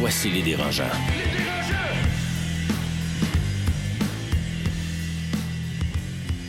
Voici Les Dérangeants. Les Dérangeants!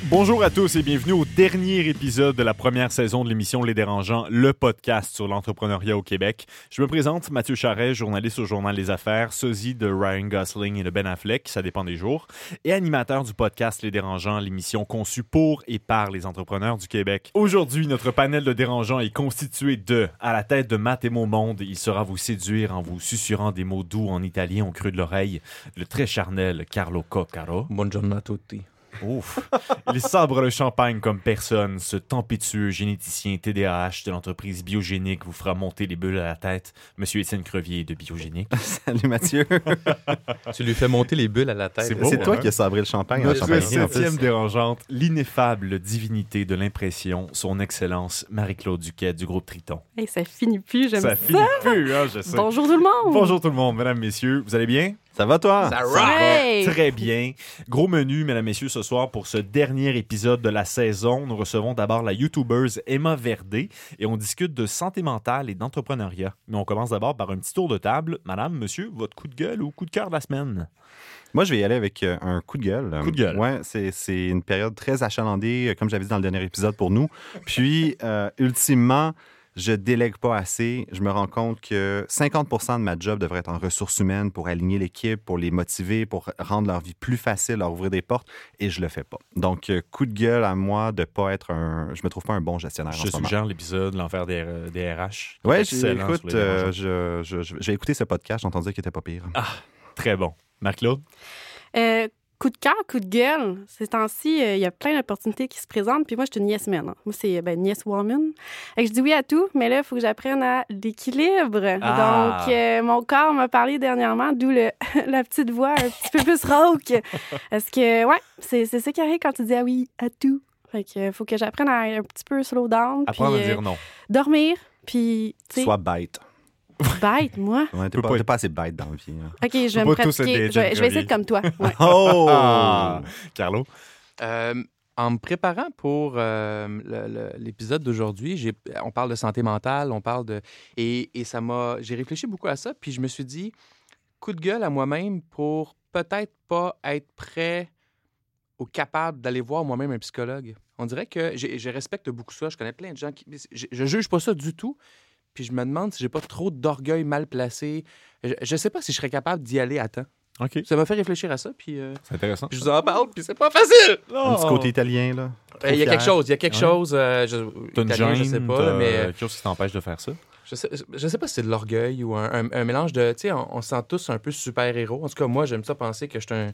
Bonjour à tous et bienvenue au dernier épisode de la première saison de l'émission Les Dérangeants, le podcast sur l'entrepreneuriat au Québec. Je me présente, Matthieu Charest, journaliste au journal Les Affaires, sosie de Ryan Gosling et de Ben Affleck, ça dépend des jours, et animateur du podcast Les Dérangeants, l'émission conçue pour et par les entrepreneurs du Québec. Aujourd'hui, notre panel de dérangeants est constitué de, à la tête de Matt et mon monde, il saura vous séduire en vous susurrant des mots doux en italien au creux de l'oreille, le très charnel Carlo Coccaro. Buongiorno a tutti. Ouf! Il sabre le champagne comme personne. Ce tempétueux généticien TDAH de l'entreprise Biogénique vous fera monter les bulles à la tête. Monsieur Étienne Crevier de Biogénique. Salut Mathieu! Tu lui fais monter les bulles à la tête. C'est toi qui as sabré le champagne. Notre 7e dérangeante, l'ineffable divinité de l'impression, son excellence, Marie-Claude Duquette du groupe Triton. Hey, ça finit plus, j'aime ça! Ça finit plus, hein, je sais. Bonjour tout le monde! Bonjour tout le monde, mesdames, messieurs. Vous allez bien? Ça va, toi? Ça va très bien. Gros menu, mesdames, messieurs, ce soir pour ce dernier épisode de la saison. Nous recevons d'abord la YouTubeuse Emma Verde et on discute de santé mentale et d'entrepreneuriat. Mais on commence d'abord par un petit tour de table. Madame, monsieur, votre coup de gueule ou coup de cœur de la semaine? Moi, je vais y aller avec un coup de gueule. Coup de gueule. Ouais, c'est une période très achalandée, comme j'avais dit dans le dernier épisode pour nous. Puis, ultimement... je délègue pas assez. Je me rends compte que 50% de ma job devrait être en ressources humaines pour aligner l'équipe, pour les motiver, pour rendre leur vie plus facile, leur ouvrir des portes, et je le fais pas. Donc, coup de gueule à moi de pas être un... je me trouve pas un bon gestionnaire en ce moment. Je suggère l'épisode L'enfer des RH. Oui, écoute, j'ai écouté ce podcast, j'ai entendu dire qu'il était pas pire. Ah, très bon. Marc-Claude? Coup de cœur, coup de gueule. Ces temps-ci, il y a plein d'opportunités qui se présentent. Puis moi, je suis une yes man. Hein. Moi, c'est yes woman. Et je dis oui à tout, mais là, il faut que j'apprenne à l'équilibre. Ah. Donc, mon corps m'a parlé dernièrement, d'où la petite voix un petit peu plus rauque. Parce que, ouais, c'est ça qui arrive quand tu dis ah oui à tout. Fait que faut que j'apprenne à un petit peu slow down. Apprendre à dire non. Dormir, puis... sois bête. Bête, moi? Ouais, t'es pas assez bête dans la vie. Là. OK, je vais me pratiquer. Je vais essayer comme toi. Ouais. Oh! Carlo? En me préparant pour l'épisode d'aujourd'hui, on parle de santé mentale, on parle de... Et ça m'a... j'ai réfléchi beaucoup à ça, puis je me suis dit, coup de gueule à moi-même pour peut-être pas être prêt ou capable d'aller voir moi-même un psychologue. On dirait que je respecte beaucoup ça. Je connais plein de gens qui... Je juge pas ça du tout. Puis je me demande si j'ai pas trop d'orgueil mal placé. Je sais pas si je serais capable d'y aller à temps. Okay. Ça m'a fait réfléchir à ça. Puis, c'est intéressant. Puis je vous en parle, puis c'est pas facile. Un petit côté italien, là. Il y a quelque chose. T'as une gêne, je sais pas. Quelque chose qui t'empêche de faire ça. Je sais pas si c'est de l'orgueil ou un mélange de... Tu sais, on se sent tous un peu super-héros. En tout cas, moi, j'aime ça penser que je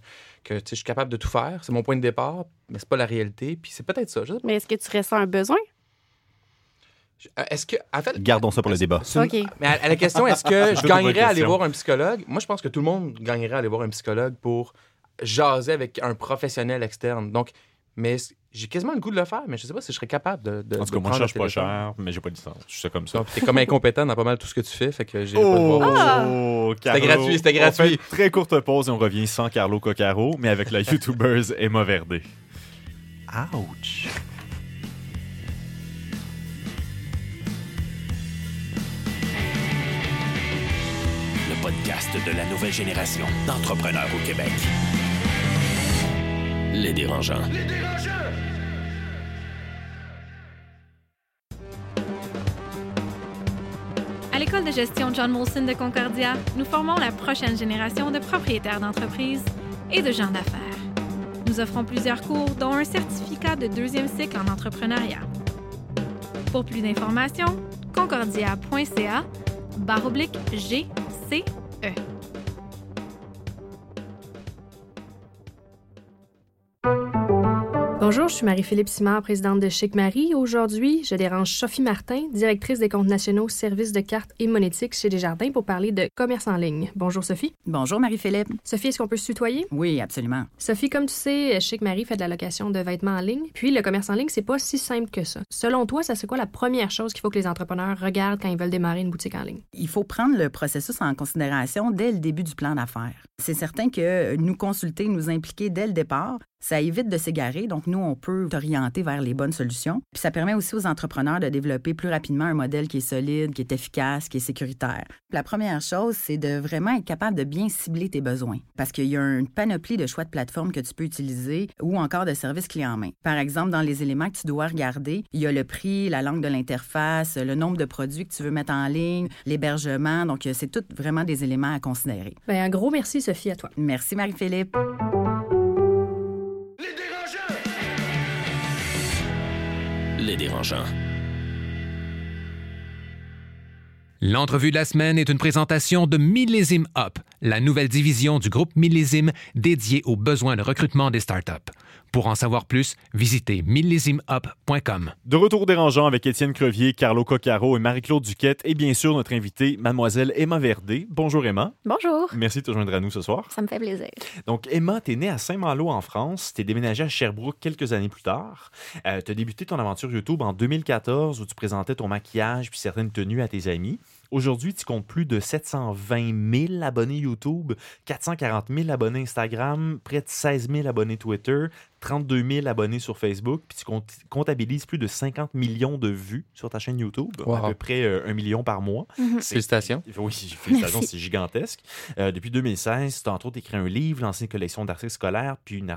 suis capable de tout faire. C'est mon point de départ, mais c'est pas la réalité. Puis c'est peut-être ça. Je sais pas. Mais est-ce que tu ressens un besoin? Est-ce que, en fait, gardons ça pour le débat. Okay. Mais à la question, est-ce que je gagnerais à aller voir un psychologue? Moi, je pense que tout le monde gagnerait à aller voir un psychologue pour jaser avec un professionnel externe. Donc, mais j'ai quasiment le goût de le faire, mais je sais pas si je serais capable de en tout cas, moi, je cherche pas cher, mais j'ai pas de licence. Je suis comme ça. Tu es comme incompétent dans pas mal tout ce que tu fais, fait que j'ai pas de voir. C'était gratuit. On fait une très courte pause et on revient sans Carlo Coccaro, mais avec la YouTubeuse Emma Verde. Ouch! Podcast de la nouvelle génération d'entrepreneurs au Québec. Les Dérangeants. Les Dérangeants! À l'école de gestion John Molson de Concordia, nous formons la prochaine génération de propriétaires d'entreprises et de gens d'affaires. Nous offrons plusieurs cours, dont un certificat de 2e cycle en entrepreneuriat. Pour plus d'informations, concordia.ca/G. Bonjour, je suis Marie-Philippe Simard, présidente de Chic-Marie. Aujourd'hui, je dérange Sophie Martin, directrice des comptes nationaux, services de cartes et monétique chez Desjardins pour parler de commerce en ligne. Bonjour Sophie. Bonjour Marie-Philippe. Sophie, est-ce qu'on peut se tutoyer? Oui, absolument. Sophie, comme tu sais, Chic-Marie fait de la location de vêtements en ligne, puis le commerce en ligne, c'est pas si simple que ça. Selon toi, ça c'est quoi la première chose qu'il faut que les entrepreneurs regardent quand ils veulent démarrer une boutique en ligne? Il faut prendre le processus en considération dès le début du plan d'affaires. C'est certain que nous consulter, nous impliquer dès le départ, ça évite de s'égarer, donc nous, on peut t'orienter vers les bonnes solutions. Puis ça permet aussi aux entrepreneurs de développer plus rapidement un modèle qui est solide, qui est efficace, qui est sécuritaire. La première chose, c'est de vraiment être capable de bien cibler tes besoins, parce qu'il y a une panoplie de choix de plateformes que tu peux utiliser ou encore de services clés en main. Par exemple, dans les éléments que tu dois regarder, il y a le prix, la langue de l'interface, le nombre de produits que tu veux mettre en ligne, l'hébergement. Donc, c'est tout vraiment des éléments à considérer. Bien, un gros merci, Sophie, à toi. Merci, Marie-Philippe. Les Dérangeants. L'entrevue de la semaine est une présentation de Millésime Up, la nouvelle division du groupe Millésime dédiée aux besoins de recrutement des startups. Pour en savoir plus, visitez millésimeup.com. De retour aux Dérangeants avec Étienne Crevier, Carlo Coccaro et Marie-Claude Duquette et bien sûr notre invitée, mademoiselle Emma Verde. Bonjour Emma. Bonjour. Merci de te joindre à nous ce soir. Ça me fait plaisir. Donc Emma, t'es née à Saint-Malo en France, t'es déménagée à Sherbrooke quelques années plus tard. T'as débuté ton aventure YouTube en 2014 où tu présentais ton maquillage puis certaines tenues à tes amis. Aujourd'hui, tu comptes plus de 720 000 abonnés YouTube, 440 000 abonnés Instagram, près de 16 000 abonnés Twitter, 32 000 abonnés sur Facebook, puis tu comptabilises plus de 50 millions de vues sur ta chaîne YouTube, wow. À peu près 1 million par mois. Mm-hmm. Félicitations. Oui, félicitations, c'est gigantesque. Depuis 2016, tu as entre autres écrit un livre, lancé une collection d'articles scolaires, puis une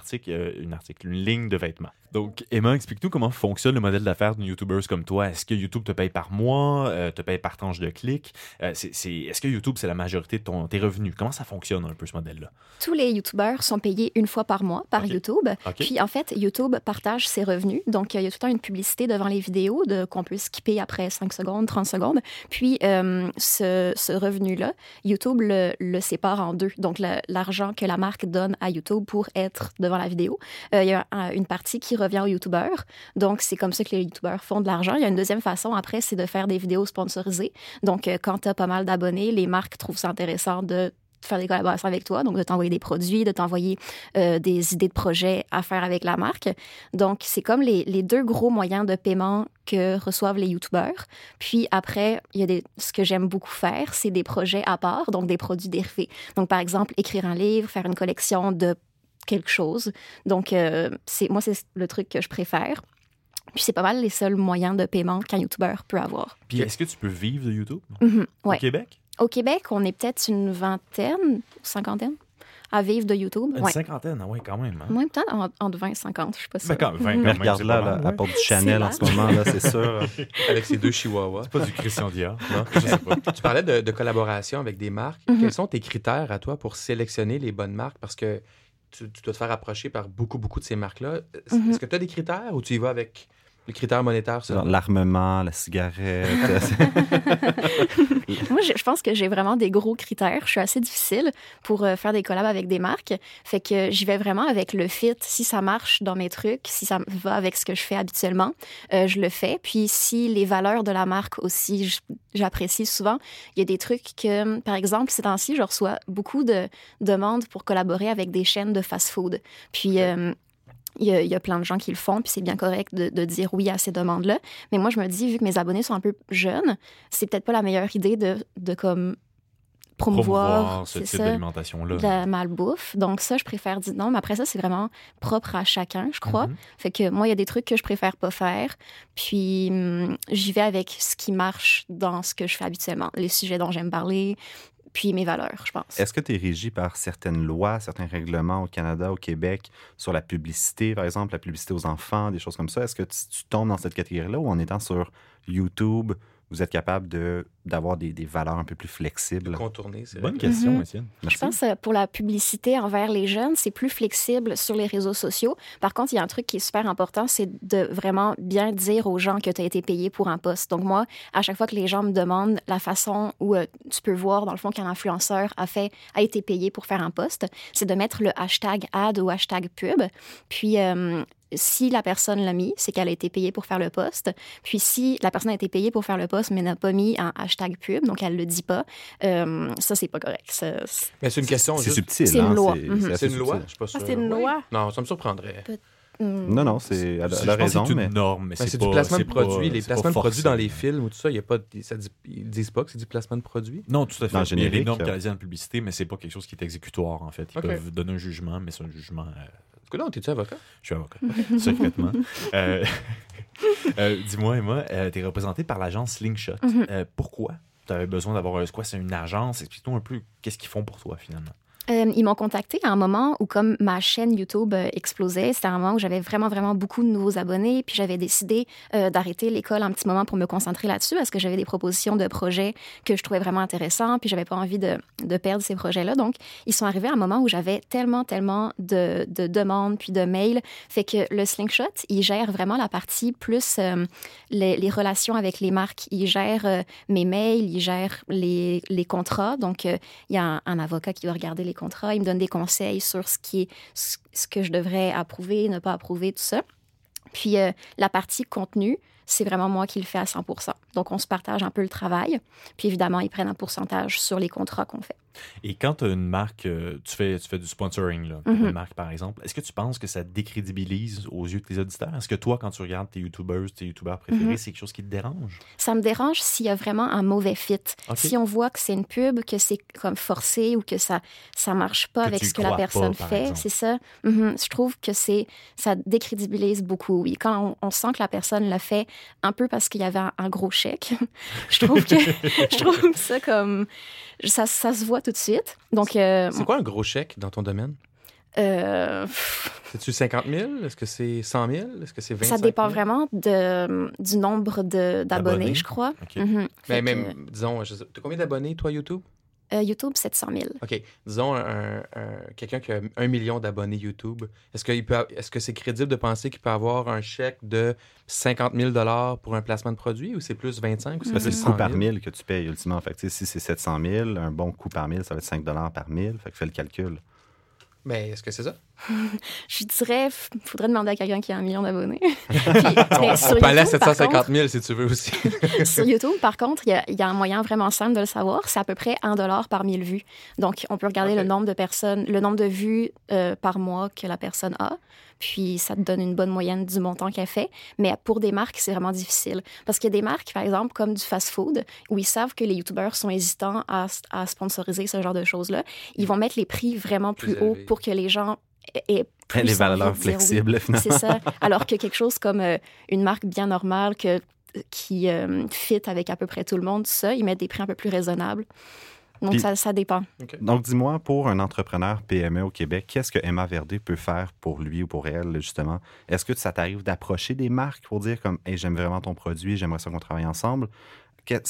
ligne de vêtements. Donc, Emma, explique-nous comment fonctionne le modèle d'affaires d'une YouTubeuse comme toi. Est-ce que YouTube te paye par mois, te paye par tranche de clics? Est-ce que YouTube, c'est la majorité de tes revenus? Comment ça fonctionne un peu ce modèle-là? Tous les YouTubeurs sont payés une fois par mois par YouTube. Okay. Puis, en fait, YouTube partage ses revenus. Donc, il y a tout le temps une publicité devant les vidéos qu'on peut skipper après 5 secondes, 30 secondes. Puis, ce revenu-là, YouTube le sépare en deux. Donc, l'argent que la marque donne à YouTube pour être devant la vidéo, il y a une partie qui revient aux YouTubeurs. Donc, c'est comme ça que les YouTubeurs font de l'argent. Il y a une deuxième façon, après, c'est de faire des vidéos sponsorisées. Donc, quand tu as pas mal d'abonnés, les marques trouvent ça intéressant de faire des collaborations avec toi, donc de t'envoyer des produits, de t'envoyer des idées de projets à faire avec la marque. Donc, c'est comme les deux gros moyens de paiement que reçoivent les YouTubeurs. Puis après, il y a ce que j'aime beaucoup faire, c'est des projets à part, donc des produits dérivés. Donc, par exemple, écrire un livre, faire une collection de quelque chose. Donc, c'est le truc que je préfère. Puis c'est pas mal les seuls moyens de paiement qu'un YouTubeur peut avoir. Puis est-ce que tu peux vivre de YouTube au Québec? Au Québec, on est peut-être une vingtaine, cinquantaine à vivre de YouTube. Une cinquantaine, oui, quand même. Hein? Moi, peut-être entre 20 et 50, je ne sais pas sûre. Mais regarde là, la porte du Chanel en ce moment, là, c'est sûr. Avec ses deux chihuahuas. C'est pas du Christian Dior, non? Je sais pas. Tu parlais de collaboration avec des marques. Mm-hmm. Quels sont tes critères à toi pour sélectionner les bonnes marques? Parce que tu dois te faire approcher par beaucoup, beaucoup de ces marques-là. Mm-hmm. Est-ce que tu as des critères ou tu y vas avec... Les critères monétaires, c'est l'armement, la cigarette. Moi, je pense que j'ai vraiment des gros critères. Je suis assez difficile pour faire des collabs avec des marques. Fait que j'y vais vraiment avec le fit. Si ça marche dans mes trucs, si ça va avec ce que je fais habituellement, je le fais. Puis si les valeurs de la marque aussi, j'apprécie souvent. Il y a des trucs que, par exemple, ces temps-ci, je reçois beaucoup de demandes pour collaborer avec des chaînes de fast-food. Puis... Okay. Il y a plein de gens qui le font, puis c'est bien correct de dire oui à ces demandes-là. Mais moi, je me dis, vu que mes abonnés sont un peu jeunes, c'est peut-être pas la meilleure idée de comme... Promouvoir ce type d'alimentation-là. De la malbouffe. Donc ça, je préfère dire non. Mais après ça, c'est vraiment propre à chacun, je crois. Mm-hmm. Fait que moi, il y a des trucs que je préfère pas faire. Puis j'y vais avec ce qui marche dans ce que je fais habituellement. Les sujets dont j'aime parler, puis mes valeurs, je pense. Est-ce que tu es régi par certaines lois, certains règlements au Canada, au Québec, sur la publicité, par exemple, la publicité aux enfants, des choses comme ça? Est-ce que tu tombes dans cette catégorie-là ou en étant sur YouTube... Vous êtes capable d'avoir des valeurs un peu plus flexibles? De contourner, c'est bonne question, Étienne. Mm-hmm. Je pense pour la publicité envers les jeunes, c'est plus flexible sur les réseaux sociaux. Par contre, il y a un truc qui est super important, c'est de vraiment bien dire aux gens que tu as été payé pour un poste. Donc moi, à chaque fois que les gens me demandent la façon où tu peux voir, dans le fond, qu'un influenceur a été payé pour faire un poste, c'est de mettre le hashtag ad ou hashtag pub. Puis... si la personne l'a mis, c'est qu'elle a été payée pour faire le poste. Puis si la personne a été payée pour faire le poste, mais n'a pas mis un hashtag pub, donc elle ne le dit pas, ça, c'est pas correct. Mais c'est une question... C'est juste... subtil. C'est une loi. C'est une loi? Je suis pas sûr. C'est une loi? Non, ça me surprendrait. Non, non, c'est à la raison, c'est une norme, mais c'est pas, du placement de produits. Les placements de produits dans les films ou tout ça, y a pas, ça dit, ils disent pas que c'est du placement de produits? Non, tout à fait. Il y a les normes canadiennes de publicité, mais c'est pas quelque chose qui est exécutoire, en fait. Ils peuvent donner un jugement, mais c'est un jugement... Non, t'es-tu avocat? Je suis avocat, secrètement. Dis-moi, Emma, t'es représentée par l'agence Slingshot. Pourquoi t'avais besoin d'avoir... Quoi, c'est une agence? Explique-nous un peu qu'est-ce qu'ils font pour toi, finalement. Ils m'ont contactée à un moment où, comme ma chaîne YouTube explosait, c'était un moment où j'avais vraiment, vraiment beaucoup de nouveaux abonnés, puis j'avais décidé d'arrêter l'école un petit moment pour me concentrer là-dessus, parce que j'avais des propositions de projets que je trouvais vraiment intéressants, puis j'avais pas envie de perdre ces projets-là. Donc, ils sont arrivés à un moment où j'avais tellement de demandes, puis de mails. Fait que le Slingshot, il gère vraiment la partie plus les relations avec les marques. Il gère mes mails, il gère les contrats. Donc, il y a un avocat qui doit regarder les contrats, il me donne des conseils sur ce que je devrais approuver, ne pas approuver, tout ça. Puis la partie contenu, c'est vraiment moi qui le fais à 100%. Donc, on se partage un peu le travail. Puis évidemment, ils prennent un pourcentage sur les contrats qu'on fait. Et quand tu as une marque, tu fais du sponsoring, là, une marque par exemple, est-ce que tu penses que ça décrédibilise aux yeux de tes auditeurs? Est-ce que toi, quand tu regardes tes youtubeurs préférés, c'est quelque chose qui te dérange? Ça me dérange s'il y a vraiment un mauvais fit. Okay. Si on voit que c'est une pub, que c'est comme forcé ou que ça marche pas avec ce que la personne fait, c'est ça? Je trouve que ça décrédibilise beaucoup. Oui. Quand on sent que la personne l'a fait un peu parce qu'il y avait un gros chèque, je trouve ça comme... Ça se voit tout de suite. Donc, c'est quoi un gros chèque dans ton domaine? C'est-tu 50 000? Est-ce que c'est 100 000? Est-ce que c'est 25 000? Ça dépend vraiment du nombre d'abonnés, je crois. Okay. Mais même, disons, tu as combien d'abonnés, toi, YouTube? YouTube, 700 000. OK. Disons, quelqu'un qui a 1 million d'abonnés YouTube, est-ce que c'est crédible de penser qu'il peut avoir un chèque de 50 000 $ pour un placement de produit ou c'est plus 25 000? C'est le coût par 1000 que tu payes, ultimement. Fait que, si c'est 700 000, un bon coût par 1000, ça va être 5 $ par 1000. Fait que fais le calcul. Mais est-ce que c'est ça? Je dirais, il faudrait demander à quelqu'un qui a 1 million d'abonnés. Puis, on peut aller à 750 000 si tu veux aussi. Sur YouTube, par contre, il y a un moyen vraiment simple de le savoir. C'est à peu près 1 $ par 1000 vues. Donc, on peut regarder le nombre de vues par mois que la personne a. Puis, ça te donne une bonne moyenne du montant qu'elle fait. Mais pour des marques, c'est vraiment difficile. Parce qu'il y a des marques, par exemple, comme du fast-food, où ils savent que les YouTubers sont hésitants à sponsoriser ce genre de choses-là. Ils vont mettre les prix vraiment plus hauts pour que les gens... Les valeurs flexibles, oui. Finalement. C'est ça. Alors que quelque chose comme une marque bien normale qui fit avec à peu près tout le monde, ça, ils mettent des prix un peu plus raisonnables. Donc, puis, ça dépend. Okay. Donc, dis-moi, pour un entrepreneur PME au Québec, qu'est-ce que Emma Verde peut faire pour lui ou pour elle, justement? Est-ce que ça t'arrive d'approcher des marques pour dire comme « Hey, j'aime vraiment ton produit, j'aimerais ça qu'on travaille ensemble ».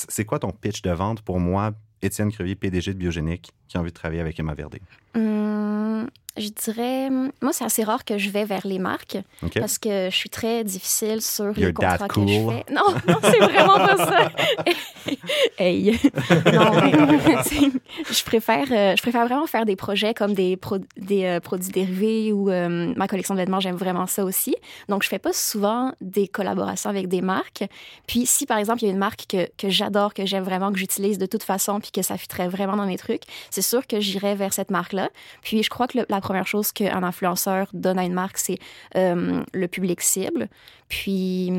C'est quoi ton pitch de vente pour moi, Étienne Crevier, PDG de Biogénique, qui a envie de travailler avec Emma Verde? Je dirais... Moi, c'est assez rare que je vais vers les marques parce que je suis très difficile sur les contrats que je fais. Non, non, c'est vraiment pas ça. Hey! Non, je préfère vraiment faire des projets comme des produits dérivés ou ma collection de vêtements, j'aime vraiment ça aussi. Donc, je fais pas souvent des collaborations avec des marques. Puis, si par exemple, il y a une marque que j'adore, que j'aime vraiment, que j'utilise de toute façon puis que ça fitterait vraiment dans mes trucs, c'est sûr que j'irais vers cette marque-là. Puis, je crois que la première chose qu'un influenceur donne à une marque, c'est le public cible, puis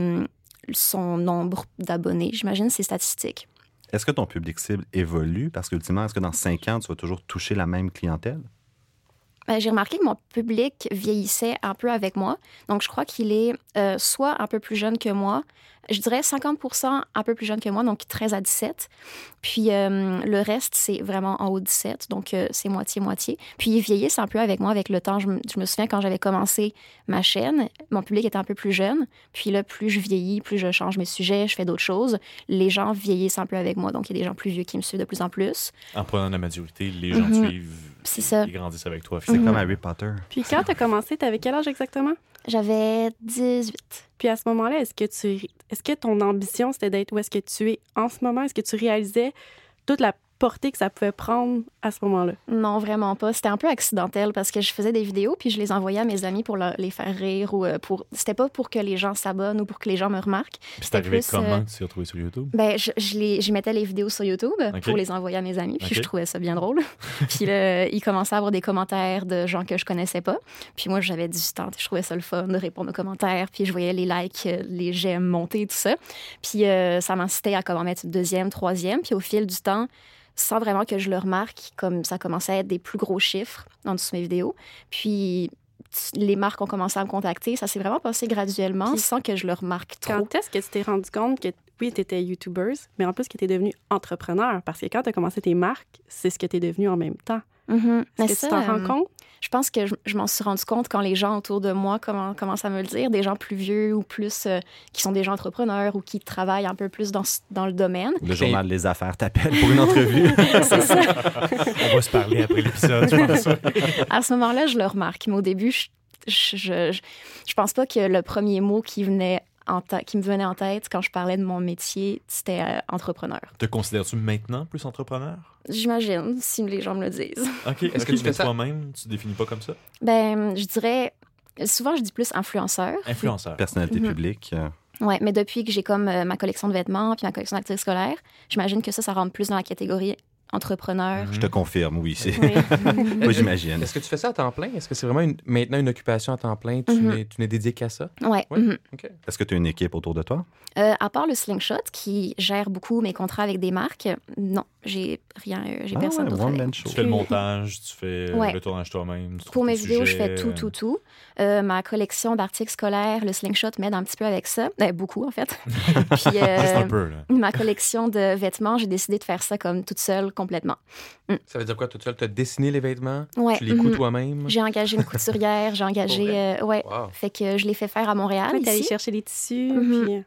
son nombre d'abonnés. J'imagine c'est statistique. Est-ce que ton public cible évolue? Parce qu'ultimement, est-ce que dans 5 ans, tu vas toujours toucher la même clientèle? J'ai remarqué que mon public vieillissait un peu avec moi. Donc, je crois qu'il est soit un peu plus jeune que moi, je dirais 50% un peu plus jeune que moi, donc 13 à 17. Puis le reste, c'est vraiment en haut de 17, donc c'est moitié-moitié. Puis ils vieillissent un peu avec moi avec le temps. Je me souviens, quand j'avais commencé ma chaîne, mon public était un peu plus jeune. Puis là, plus je vieillis, plus je change mes sujets, je fais d'autres choses. Les gens vieillissent un peu avec moi, donc il y a des gens plus vieux qui me suivent de plus en plus. En prenant la maturité, les gens suivent, c'est ça. Ils grandissent avec toi. C'est comme Harry Potter. Puis quand t'as commencé, t'avais quel âge exactement? J'avais 18. Puis à ce moment-là, est-ce que ton ambition, c'était d'être où est-ce que tu es en ce moment? Est-ce que tu réalisais toute la portée que ça pouvait prendre à ce moment-là? Non, vraiment pas. C'était un peu accidentel parce que je faisais des vidéos puis je les envoyais à mes amis pour les faire rire. Ou pour... C'était pas pour que les gens s'abonnent ou pour que les gens me remarquent. Puis c'est arrivé comment tu t'es retrouvée sur YouTube? Ben, je mettais les vidéos sur YouTube pour les envoyer à mes amis puis je trouvais ça bien drôle. Puis là, ils commençaient à avoir des commentaires de gens que je connaissais pas. Puis moi, j'avais 18 ans, je trouvais ça le fun de répondre aux commentaires. Puis je voyais les likes, les j'aime monter, tout ça. Puis ça m'incitait à comment mettre deuxième, troisième. Puis au fil du temps, sans vraiment que je le remarque, comme ça commençait à être des plus gros chiffres en dessous de mes vidéos. Puis les marques ont commencé à me contacter. Ça s'est vraiment passé graduellement, puis, sans que je le remarque trop. Quand est-ce que tu t'es rendu compte que, oui, tu étais youtubeuse, mais en plus que tu es devenue entrepreneur? Parce que quand tu as commencé tes marques, c'est ce que tu es devenue en même temps. Mm-hmm. Est-ce que tu t'en rends compte? Je pense que je m'en suis rendu compte quand les gens autour de moi commencent à me le dire, des gens plus vieux ou plus qui sont des gens entrepreneurs ou qui travaillent un peu plus dans le domaine. Le journal Les Affaires t'appelle pour une entrevue. C'est ça. On va se parler après l'épisode, je pense. À ce moment-là, je le remarque, mais au début, je pense pas que le premier mot qui me venait en tête quand je parlais de mon métier, c'était entrepreneur. Te considères-tu maintenant plus entrepreneur? J'imagine, si les gens me le disent. OK. Est-ce que tu fais toi-même? Tu ne te définis pas comme ça? Ben, je dirais... Souvent, je dis plus influenceur. Influenceur. Personnalité publique. Oui, mais depuis que j'ai comme ma collection de vêtements puis ma collection d'activités scolaires, j'imagine que ça rentre plus dans la catégorie entrepreneur. Je te confirme, oui. Moi, j'imagine. Est-ce que tu fais ça à temps plein? Est-ce que c'est vraiment maintenant une occupation à temps plein? Tu n'es dédié qu'à ça? Oui. Ouais? Okay. Est-ce que tu as une équipe autour de toi? À part le Slingshot, qui gère beaucoup mes contrats avec des marques, non, j'ai rien. J'ai personne d'autre avec. Tu fais le montage, tu fais le tournage toi-même. Pour mes vidéos, je fais tout. Ma collection d'articles scolaires, le Slingshot m'aide un petit peu avec ça. Beaucoup, en fait. Puis, juste un peu, là. Ma collection de vêtements, j'ai décidé de faire ça comme toute seule, complètement. Ça veut dire quoi, toute seule? Tu as dessiné les vêtements? Tu les couds toi-même? J'ai engagé une couturière, Fait que je les fais faire à Montréal. Tu es allé chercher les tissus. Puis...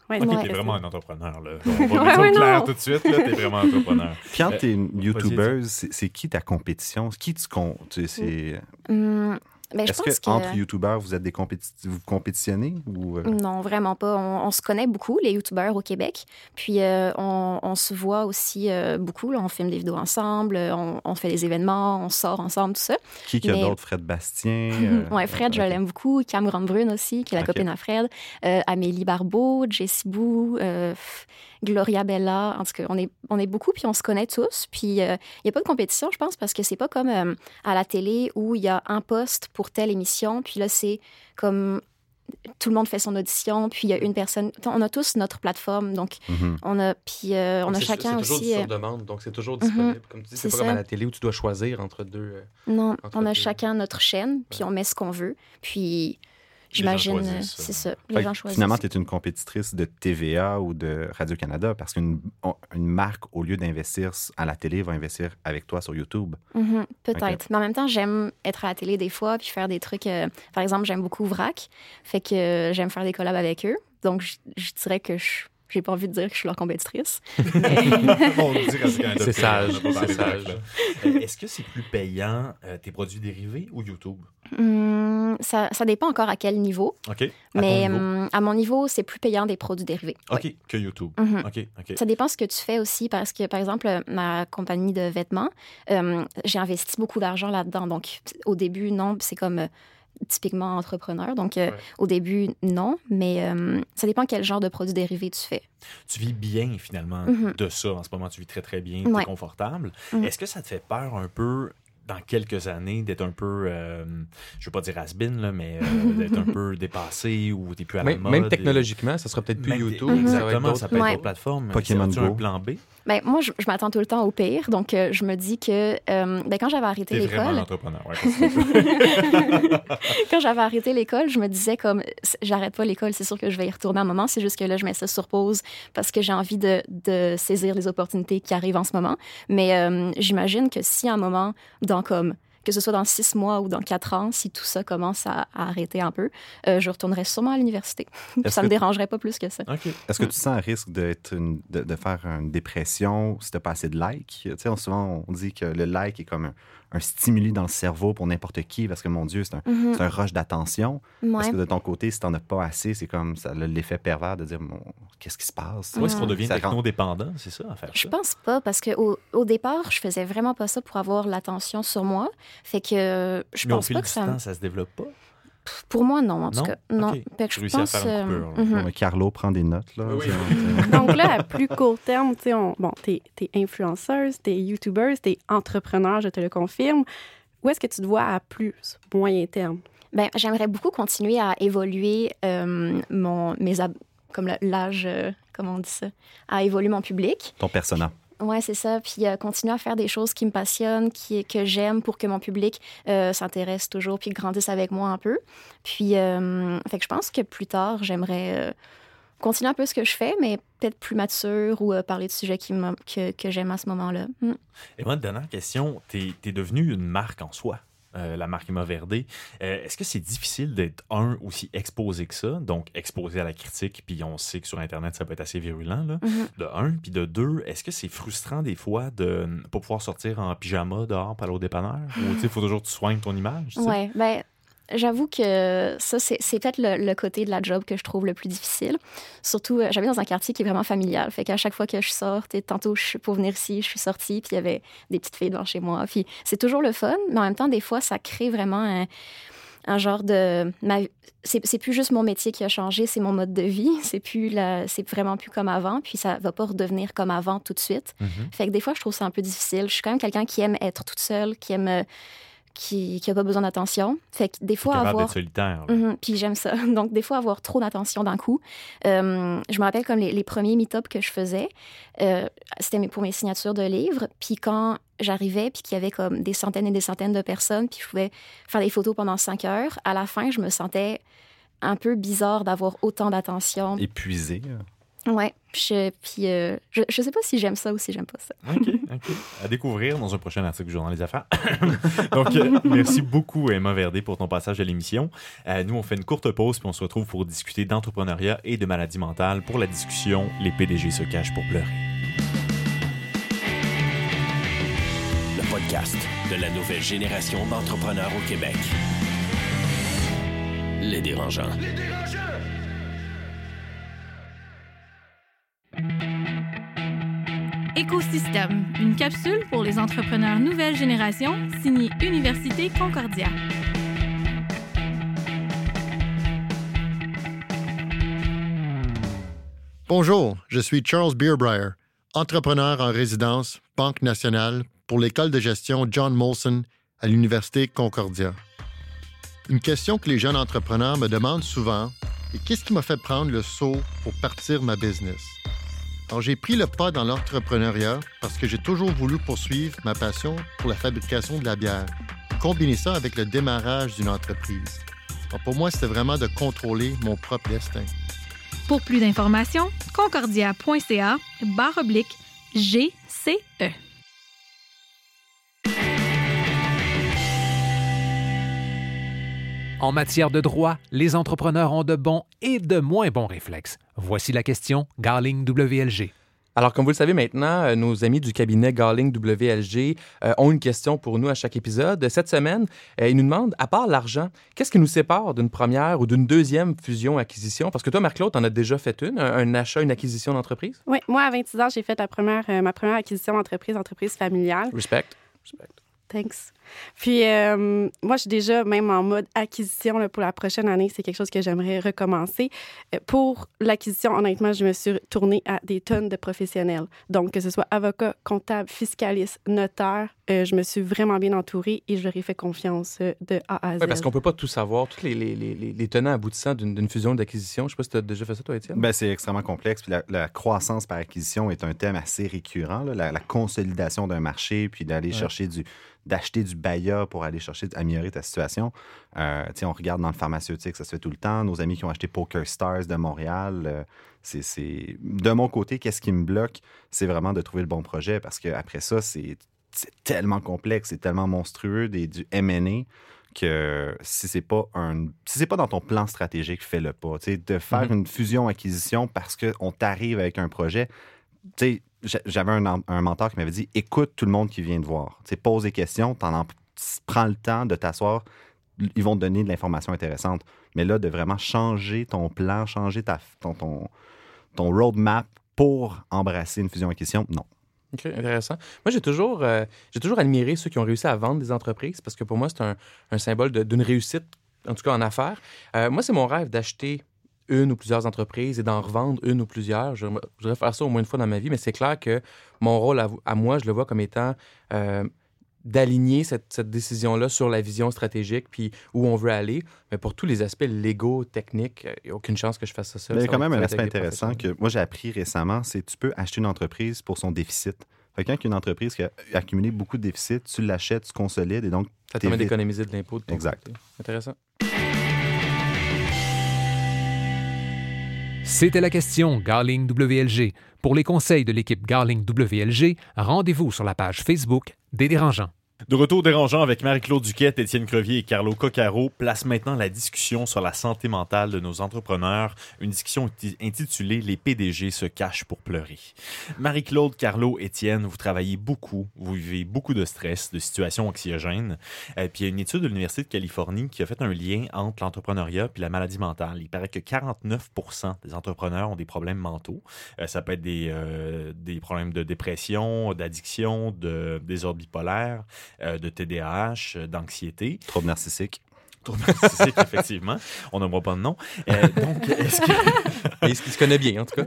t'es vraiment un entrepreneur, là. On va mettre clair tout de suite, là. T'es vraiment entrepreneur. Quand t'es youtubeuse, c'est qui ta compétition? Qui tu comptes? Ben, est-ce que entre youtubeurs, vous êtes vous compétitionnez? Ou... Non, vraiment pas. On se connaît beaucoup, les youtubeurs au Québec. Puis on se voit aussi beaucoup. Là, on filme des vidéos ensemble, on fait des événements, on sort ensemble, tout ça. Qui a d'autres? Fred Bastien? Oui, Fred, je l'aime beaucoup. Cam Grandbrune aussi, qui est la copine à Fred. Amélie Barbeau, Jessie Bou... Gloria Bella, en tout cas, on est beaucoup, puis on se connaît tous, puis il n'y a pas de compétition, je pense, parce que c'est pas comme à la télé où il y a un poste pour telle émission, puis là, c'est comme tout le monde fait son audition, puis il y a une personne... On a tous notre plateforme, donc on a chacun aussi... C'est toujours sur demande, donc c'est toujours disponible. Comme tu dis, c'est pas comme à la télé où tu dois choisir entre deux... non, on a chacun notre chaîne, puis on met ce qu'on veut, puis... J'imagine, c'est ça. Les gens choisissent. Finalement, tu es une compétitrice de TVA ou de Radio-Canada parce qu'une marque, au lieu d'investir à la télé, va investir avec toi sur YouTube. Peut-être. Okay. Mais en même temps, j'aime être à la télé des fois puis faire des trucs. Par exemple, j'aime beaucoup VRAC. Fait que j'aime faire des collabs avec eux. Donc, je dirais que je... J'ai pas envie de dire que je suis leur compétitrice. C'est sage. Est-ce que c'est plus payant tes produits dérivés ou YouTube? Ça dépend encore à quel niveau. OK. Mais à mon niveau, c'est plus payant des produits dérivés. OK. Oui. Que YouTube. OK. Ça dépend ce que tu fais aussi parce que, par exemple, ma compagnie de vêtements, j'ai investi beaucoup d'argent là-dedans. Donc, au début, non, c'est comme... typiquement entrepreneur. Donc, au début, non, mais ça dépend quel genre de produit dérivé tu fais. Tu vis bien, finalement, de ça. En ce moment, tu vis très, très bien, t'es confortable. Est-ce que ça te fait peur un peu, dans quelques années, d'être un peu, je ne veux pas dire has-been, là, mais d'être un peu dépassé ou t'es plus à la mode? Même technologiquement, ça sera peut-être plus YouTube. Exactement, ça peut être d'autres plateformes. Pokémon Go. Un plan B? Ben, moi, je m'attends tout le temps au pire. Donc, je me dis que quand j'avais arrêté l'école... T'es vraiment un entrepreneur, Quand j'avais arrêté l'école, je me disais comme, j'arrête pas l'école, c'est sûr que je vais y retourner à un moment. C'est juste que là, je mets ça sur pause parce que j'ai envie de saisir les opportunités qui arrivent en ce moment. Mais j'imagine que si à un moment, dans comme que ce soit dans 6 mois ou dans 4 ans, si tout ça commence à arrêter un peu, je retournerai sûrement à l'université. Ça ne me dérangerait pas plus que ça. Okay. Est-ce que tu sens un risque de faire une dépression si tu n'as pas assez de likes? Tu sais, souvent, on dit que le like est comme un stimuli dans le cerveau pour n'importe qui, parce que, mon Dieu, c'est un rush d'attention. Ouais. Parce que de ton côté, si tu n'en as pas assez, c'est comme ça, l'effet pervers de dire qu'est-ce qui se passe? Est-ce qu'on devient techno-dépendant? C'est ça, en fait. Je pense pas, parce qu'au départ, je faisais vraiment pas ça pour avoir l'attention sur moi. Fait que je pense pas que ça... Mais au fil du temps, ça se développe pas? Pour moi, non, en tout cas. Non. Okay. Fait que je pense... Carlo, prends des notes, là. Oui. Donc là, à plus court terme, tu sais, t'es influenceuse, t'es youtubeuse, t'es entrepreneur, je te le confirme. Où est-ce que tu te vois à plus moyen terme? Bien, j'aimerais beaucoup continuer à évoluer à évoluer mon public. Ton persona. Oui, c'est ça. Puis continuer à faire des choses qui me passionnent, que j'aime pour que mon public s'intéresse toujours puis grandisse avec moi un peu. Puis, fait que je pense que plus tard, j'aimerais continuer un peu ce que je fais, mais peut-être plus mature ou parler de sujets que j'aime à ce moment-là. Et moi, dernière question, t'es devenue une marque en soi. La marque Emma Verde. Est-ce que c'est difficile d'être aussi exposé que ça, donc exposé à la critique, puis on sait que sur Internet, ça peut être assez virulent, là, de un, puis de deux, est-ce que c'est frustrant des fois de ne pas pouvoir sortir en pyjama dehors par aller au dépanneur? Ou il faut toujours que tu soignes ton image? Oui, bien, j'avoue que ça, c'est peut-être le côté de la job que je trouve le plus difficile. Surtout, j'habite dans un quartier qui est vraiment familial. Fait qu'à chaque fois que je sors, tantôt, pour venir ici, je suis sortie, puis il y avait des petites filles devant chez moi. Puis c'est toujours le fun, mais en même temps, des fois, ça crée vraiment un genre de... C'est plus juste mon métier qui a changé, c'est mon mode de vie. C'est vraiment plus comme avant, puis ça va pas redevenir comme avant tout de suite. Fait que des fois, je trouve ça un peu difficile. Je suis quand même quelqu'un qui aime être toute seule, qui aime... qui n'a pas besoin d'attention. Fait que des fois avoir... d'être solitaire. Puis j'aime ça. Donc, des fois, avoir trop d'attention d'un coup. Je me rappelle comme les premiers meet-up que je faisais, c'était pour mes signatures de livres. Puis quand j'arrivais, puis qu'il y avait comme des centaines et des centaines de personnes, puis je pouvais faire des photos pendant 5 heures, à la fin, je me sentais un peu bizarre d'avoir autant d'attention. Épuisée. Ouais, je sais pas si j'aime ça ou si j'aime pas ça. OK. À découvrir dans un prochain article du Journal des Affaires. Donc, merci beaucoup, Emma Verde, pour ton passage à l'émission. Nous, on fait une courte pause, puis on se retrouve pour discuter d'entrepreneuriat et de maladie mentale. Pour la discussion, les PDG se cachent pour pleurer. Le podcast de la nouvelle génération d'entrepreneurs au Québec. Les Dérangeants. Les Dérangeants! Écosystème, une capsule pour les entrepreneurs nouvelle génération, signée Université Concordia. Bonjour, je suis Charles Beerbrier, entrepreneur en résidence, Banque nationale, pour l'école de gestion John Molson à l'Université Concordia. Une question que les jeunes entrepreneurs me demandent souvent est qu'est-ce qui m'a fait prendre le saut pour partir ma business? Alors, j'ai pris le pas dans l'entrepreneuriat parce que j'ai toujours voulu poursuivre ma passion pour la fabrication de la bière, combiner ça avec le démarrage d'une entreprise. Alors, pour moi, c'était vraiment de contrôler mon propre destin. Pour plus d'informations, concordia.ca/GCE. En matière de droit, les entrepreneurs ont de bons et de moins bons réflexes. Voici la question Garling WLG. Alors, comme vous le savez maintenant, nos amis du cabinet Garling WLG ont une question pour nous à chaque épisode. Cette semaine, ils nous demandent, à part l'argent, qu'est-ce qui nous sépare d'une première ou d'une deuxième fusion-acquisition? Parce que toi, Marie-Claude, t'en as déjà fait une, un achat, une acquisition d'entreprise? Oui, moi, à 26 ans, j'ai fait ma première acquisition d'entreprise, entreprise familiale. Respect. Thanks. Puis, moi, je suis déjà même en mode acquisition là, pour la prochaine année. C'est quelque chose que j'aimerais recommencer. Pour l'acquisition, honnêtement, je me suis tournée à des tonnes de professionnels. Donc, que ce soit avocat, comptable, fiscaliste, notaire, je me suis vraiment bien entourée et je leur ai fait confiance de A à Z. Oui, parce qu'on ne peut pas tout savoir, tous les tenants aboutissants d'une fusion d'acquisition. Je ne sais pas si tu as déjà fait ça, toi, Étienne. Bien, c'est extrêmement complexe. Puis la croissance par acquisition est un thème assez récurrent, là. La consolidation d'un marché, puis d'aller chercher d'acheter du bailleur pour aller chercher d'améliorer ta situation. On regarde dans le pharmaceutique, ça se fait tout le temps. Nos amis qui ont acheté Poker Stars de Montréal, de mon côté, qu'est-ce qui me bloque? C'est vraiment de trouver le bon projet parce qu'après ça, c'est c'est tellement complexe, c'est tellement monstrueux du M&A que si c'est pas dans ton plan stratégique, fais-le pas. Tu sais, de faire une fusion-acquisition parce qu'on t'arrive avec un projet, tu sais, j'avais un mentor qui m'avait dit « Écoute tout le monde qui vient te voir. Tu sais, pose des questions, prends le temps de t'asseoir. Ils vont te donner de l'information intéressante. Mais là, de vraiment changer ton plan, changer ton roadmap pour embrasser une fusion-acquisition, non. » OK, intéressant. Moi, j'ai toujours admiré ceux qui ont réussi à vendre des entreprises parce que pour moi, c'est un symbole d'une réussite, en tout cas en affaires. Moi, c'est mon rêve d'acheter une ou plusieurs entreprises et d'en revendre une ou plusieurs. Je voudrais faire ça au moins une fois dans ma vie, mais c'est clair que mon rôle à moi, je le vois comme étant d'aligner cette décision-là sur la vision stratégique puis où on veut aller. Mais pour tous les aspects légaux, techniques, il n'y a aucune chance que je fasse ça seul. Il y a quand même un aspect intéressant que moi, j'ai appris récemment, c'est que tu peux acheter une entreprise pour son déficit. Fait que quand une entreprise qui a accumulé beaucoup de déficits, tu l'achètes, tu consolides et donc... Ça te permet d'économiser de l'impôt. Exact. Côté. Intéressant. C'était la question Garling WLG. Pour les conseils de l'équipe Garling WLG, rendez-vous sur la page Facebook des Dérangeants. De retour Dérangeants avec Marie-Claude Duquette, Étienne Crevier et Carlo Coccaro place maintenant la discussion sur la santé mentale de nos entrepreneurs, une discussion intitulée « Les PDG se cachent pour pleurer ». Marie-Claude, Carlo, Étienne, vous travaillez beaucoup, vous vivez beaucoup de stress, de situations anxiogènes. Puis il y a une étude de l'Université de Californie qui a fait un lien entre l'entrepreneuriat et la maladie mentale. Il paraît que 49% des entrepreneurs ont des problèmes mentaux. Ça peut être des problèmes de dépression, d'addiction, de désordre bipolaire, de TDAH, d'anxiété. Trouble narcissique. Trouble narcissique, effectivement. On n'aimera pas de nom. Donc, est-ce qu'il se connaît bien, en tout cas?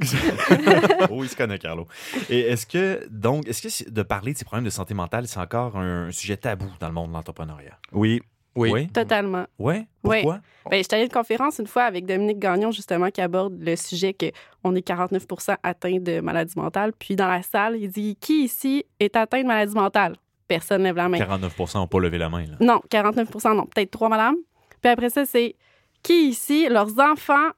Oh, il se connaît, Carlo. Et est-ce que de parler de ces problèmes de santé mentale, c'est encore un sujet tabou dans le monde de l'entrepreneuriat? Oui. Oui. Totalement. Oui? Pourquoi? Oui. Ben, j'étais allée à une conférence une fois avec Dominique Gagnon, justement, qui aborde le sujet qu'on est 49% atteints de maladie mentale. Puis dans la salle, il dit « Qui ici est atteint de maladie mentale? » Personne ne lève la main. 49% n'ont pas levé la main. Là. Non, 49% non. Peut-être 3, madame. Puis après ça, c'est qui ici, leurs enfants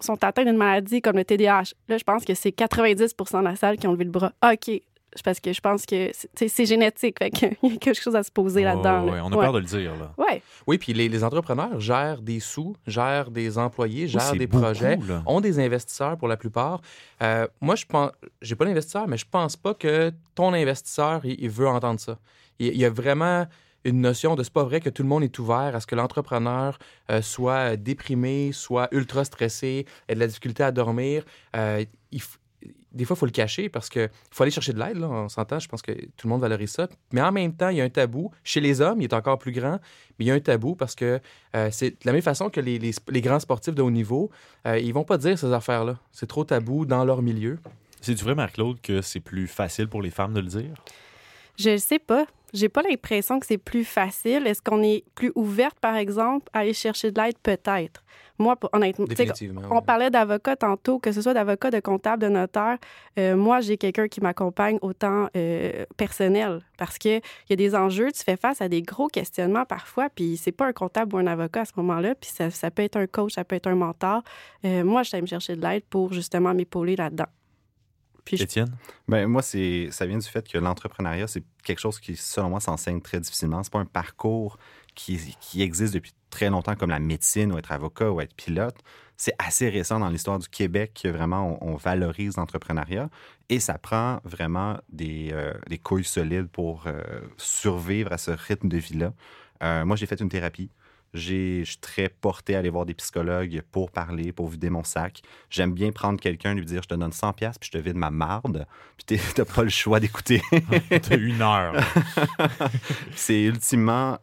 sont atteints d'une maladie comme le TDAH? Là, je pense que c'est 90% de la salle qui ont levé le bras. OK. Parce que je pense que c'est génétique. Fait qu'il y a quelque chose à se poser là-dedans. Là. Ouais, on a peur de le dire. Là. Ouais. Oui, puis les entrepreneurs gèrent des sous, gèrent des employés, gèrent des projets, là. Ont des investisseurs pour la plupart. Moi, je pense, j'ai pas d'investisseur, mais je pense pas que ton investisseur, il veut entendre ça. Il y a vraiment une notion de c'est pas vrai que tout le monde est ouvert à ce que l'entrepreneur soit déprimé, soit ultra stressé, ait de la difficulté à dormir. Des fois, il faut le cacher parce qu'il faut aller chercher de l'aide. Là, on s'entend, je pense que tout le monde valorise ça. Mais en même temps, il y a un tabou. Chez les hommes, il est encore plus grand, mais il y a un tabou parce que c'est de la même façon que les grands sportifs de haut niveau, ils ne vont pas dire ces affaires-là. C'est trop tabou dans leur milieu. C'est-tu vrai, Marie-Claude, que c'est plus facile pour les femmes de le dire? Je ne sais pas. J'ai pas l'impression que c'est plus facile. Est-ce qu'on est plus ouverte, par exemple, à aller chercher de l'aide? Peut-être. Moi, honnêtement, on parlait d'avocats tantôt, que ce soit d'avocats, de comptables, de notaires. Moi, j'ai quelqu'un qui m'accompagne autant personnel parce qu'il y a des enjeux. Tu fais face à des gros questionnements parfois, puis c'est pas un comptable ou un avocat à ce moment-là. Puis ça peut être un coach, ça peut être un mentor. Moi, je vais me chercher de l'aide pour justement m'épauler là-dedans. Étienne? Ben, moi, ça vient du fait que l'entrepreneuriat, c'est quelque chose qui, selon moi, s'enseigne très difficilement. C'est pas un parcours qui existe depuis très longtemps comme la médecine ou être avocat ou être pilote. C'est assez récent dans l'histoire du Québec que vraiment on valorise l'entrepreneuriat et ça prend vraiment des couilles solides pour survivre à ce rythme de vie-là. Moi, j'ai fait une thérapie. Je suis très porté à aller voir des psychologues pour parler, pour vider mon sac. J'aime bien prendre quelqu'un, lui dire « Je te donne 100$ puis je te vide ma marde. » Puis t'as pas le choix d'écouter. T'as une heure. C'est ultimement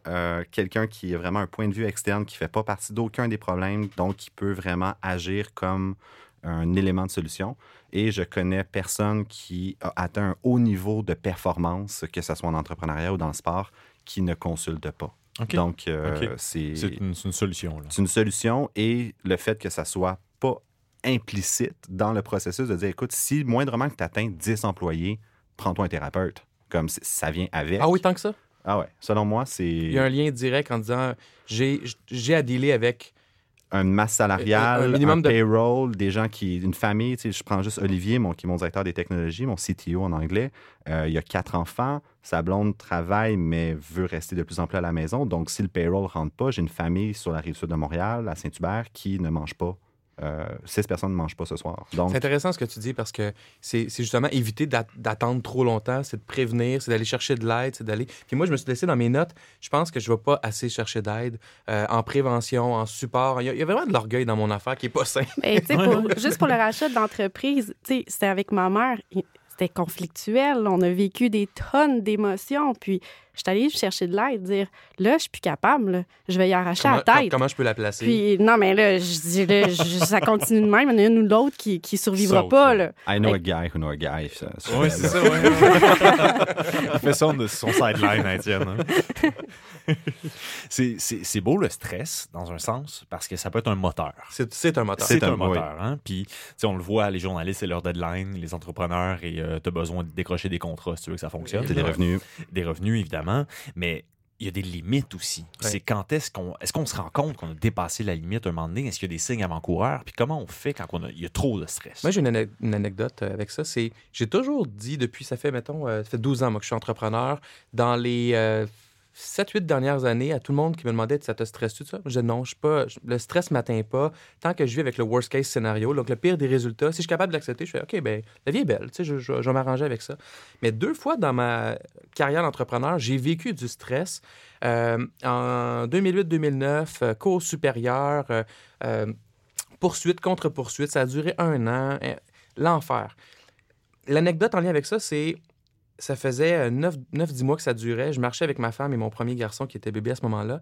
quelqu'un qui a vraiment un point de vue externe, qui fait pas partie d'aucun des problèmes, donc qui peut vraiment agir comme un élément de solution. Et je connais personne qui a atteint un haut niveau de performance, que ce soit en entrepreneuriat ou dans le sport, qui ne consulte pas. Okay. Donc, okay. C'est une solution. Là. C'est une solution et le fait que ça ne soit pas implicite dans le processus de dire, écoute, si moindrement que tu atteins 10 employés, prends-toi un thérapeute. Comme ça vient avec. Ah oui, tant que ça? Ah ouais. Selon moi, c'est... Il y a un lien direct en disant, j'ai à dealer avec une masse salariale, un minimum de payroll, des gens qui... Une famille, tu sais, je prends juste Olivier, qui est mon directeur des technologies, mon CTO en anglais. Il a 4 enfants. Sa blonde travaille, mais veut rester de plus en plus à la maison. Donc, si le payroll ne rentre pas, j'ai une famille sur la Rive-Sud de Montréal, à Saint-Hubert, qui ne mange pas. 6 personnes ne mangent pas ce soir. Donc, c'est intéressant ce que tu dis parce que c'est justement éviter d'attendre trop longtemps, c'est de prévenir, c'est d'aller chercher de l'aide, c'est d'aller... Puis moi, je me suis laissé dans mes notes, je pense que je ne vais pas assez chercher d'aide en prévention, en support. Il y a vraiment de l'orgueil dans mon affaire qui n'est pas sain. Mais, juste pour le rachat d'entreprise, c'était avec ma mère, c'était conflictuel, on a vécu des tonnes d'émotions, puis... Je suis allée chercher de l'aide, dire là, je suis plus capable, là. Je vais y arracher la tête. Comment je peux la placer? Puis non, mais là, je dis, ça continue de même. Il y en a une ou l'autre qui ne survivra pas. Là. I know a guy who know a guy. Ça, oui, c'est ça. On fait ça de son sideline, Étienne. Hein? C'est beau le stress, dans un sens, parce que ça peut être un moteur. C'est un moteur. C'est un moteur. Oui. Hein? Puis on le voit, les journalistes, c'est leur deadline, les entrepreneurs, et tu as besoin de décrocher des contrats si tu veux que ça fonctionne. Des revenus. Des revenus, évidemment. Mais il y a des limites aussi. Ouais. C'est quand est-ce qu'on se rend compte qu'on a dépassé la limite à un moment donné? Est-ce qu'il y a des signes avant-coureurs? Puis comment on fait quand il y a trop de stress? Moi, j'ai une anecdote avec ça. J'ai toujours dit depuis, ça fait 12 ans moi, que je suis entrepreneur, dans les 7-8 dernières années, à tout le monde qui me demandait « ça te stresse-tu ça? » Je disais « non, le stress ne m'atteint pas tant que je vis avec le worst case scénario, donc le pire des résultats. Si je suis capable de l'accepter, je fais « ok, ben la vie est belle, je vais m'arranger avec ça. » Mais 2 fois dans ma carrière d'entrepreneur, j'ai vécu du stress. En 2008-2009, cours supérieurs, poursuite contre poursuite, ça a duré 1 an, l'enfer. L'anecdote en lien avec ça, c'est... Ça faisait 9-10 mois que ça durait. Je marchais avec ma femme et mon premier garçon qui était bébé à ce moment-là.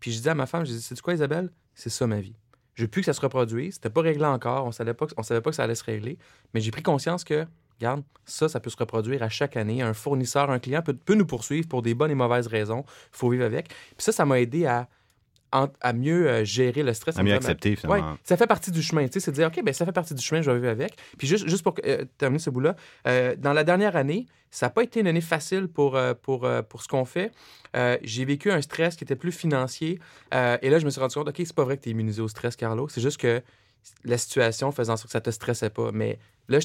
Puis je disais à ma femme, sais-tu quoi, Isabelle? C'est ça ma vie. Je veux plus que ça se reproduise. C'était pas réglé encore. On savait pas que ça allait se régler. Mais j'ai pris conscience que, regarde, ça peut se reproduire à chaque année. Un fournisseur, un client peut nous poursuivre pour des bonnes et mauvaises raisons. Il faut vivre avec. Puis ça m'a aidé à mieux gérer le stress. À mieux accepter, finalement. Oui, ça fait partie du chemin. C'est de dire, OK, ben ça fait partie du chemin, je vais vivre avec. Puis juste pour terminer ce bout-là, dans la dernière année, ça n'a pas été une année facile pour ce qu'on fait. J'ai vécu un stress qui était plus financier. Et là, je me suis rendu compte, OK, c'est pas vrai que tu es immunisé au stress, Carlo. C'est juste que la situation faisait en sorte que ça te stressait pas. Mais là,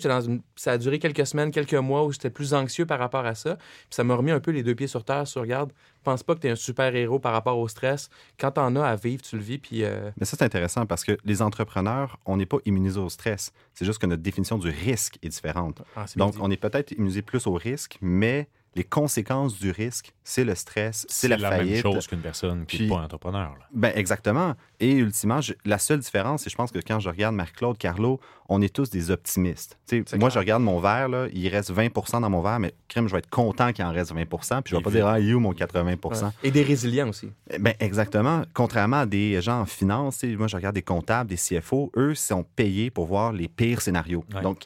ça a duré quelques semaines, quelques mois où j'étais plus anxieux par rapport à ça. Puis ça m'a remis un peu les 2 pieds sur terre sur, regarde, pense pas que t'es un super-héros par rapport au stress. Quand t'en as à vivre, tu le vis. Puis Mais ça, c'est intéressant parce que les entrepreneurs, on n'est pas immunisés au stress. C'est juste que notre définition du risque est différente. Ah, donc, on est peut-être immunisé plus au risque, mais... Les conséquences du risque, c'est le stress, c'est la faillite. C'est la même chose qu'une personne qui n'est pas entrepreneur. Là. Ben exactement. Et ultimement, la seule différence, c'est je pense que quand je regarde Marie-Claude, Carlo, on est tous des optimistes. Moi, je regarde mon verre, là, il reste 20% dans mon verre, mais crème, je vais être content qu'il en reste 20%, puis je ne vais pas dire « Ah, il est où mon 80%? » Et des résilients aussi. Ben exactement. Contrairement à des gens en finance, moi, je regarde des comptables, des CFO, eux sont payés pour voir les pires scénarios. Ouais. Donc,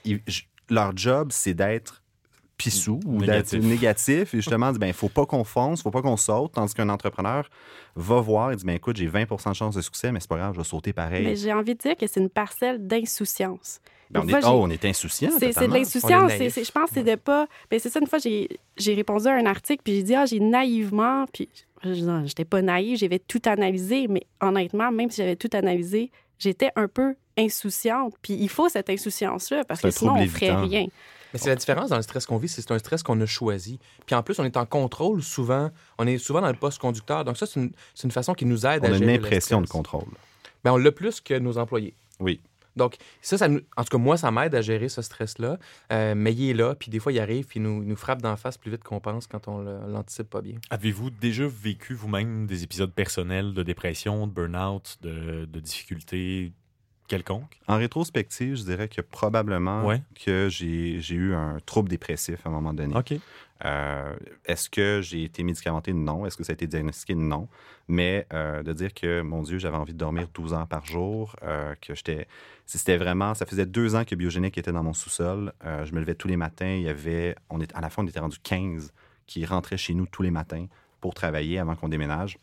leur job, c'est d'être pissou ou d'être négatif et justement dit, ben, faut pas qu'on fonce, faut pas qu'on saute, tandis qu'un entrepreneur va voir et dit, ben, écoute, j'ai 20% de chance de succès, mais c'est pas grave, je vais sauter pareil. Mais j'ai envie de dire que c'est une parcelle d'insouciance. Ben, on est insouciant. C'est de l'insouciance. Je pense que c'est de pas... Ben, c'est ça, une fois, j'ai répondu à un article, puis j'ai dit, j'ai naïvement... Puis j'étais pas naïve, j'avais tout analysé, mais honnêtement, même si j'avais tout analysé, j'étais un peu insouciante. Puis il faut cette insouciance-là, parce que sinon, on ferait rien. Mais c'est la différence dans le stress qu'on vit, c'est un stress qu'on a choisi. Puis en plus, on est en contrôle souvent. On est souvent dans le poste conducteur. Donc ça, c'est une façon qui nous aide à gérer le stress. On a une impression de contrôle. Bien, on l'a plus que nos employés. Oui. Donc ça en tout cas, moi, ça m'aide à gérer ce stress-là. Mais il est là, puis des fois, il arrive, puis il nous frappe d'en face plus vite qu'on pense quand on l'anticipe pas bien. Avez-vous déjà vécu vous-même des épisodes personnels de dépression, de burn-out, de difficultés quelconque? En rétrospective, je dirais que probablement que j'ai eu un trouble dépressif à un moment donné. OK. Est-ce que j'ai été médicamenté? Non. Est-ce que ça a été diagnostiqué? Non. Mais de dire que, mon Dieu, j'avais envie de dormir 12 heures par jour, que j'étais... C'était vraiment... Ça faisait 2 ans que Biogénique était dans mon sous-sol. Je me levais tous les matins. Il y avait... À la fin, on était rendu 15 qui rentraient chez nous tous les matins pour travailler avant qu'on déménage.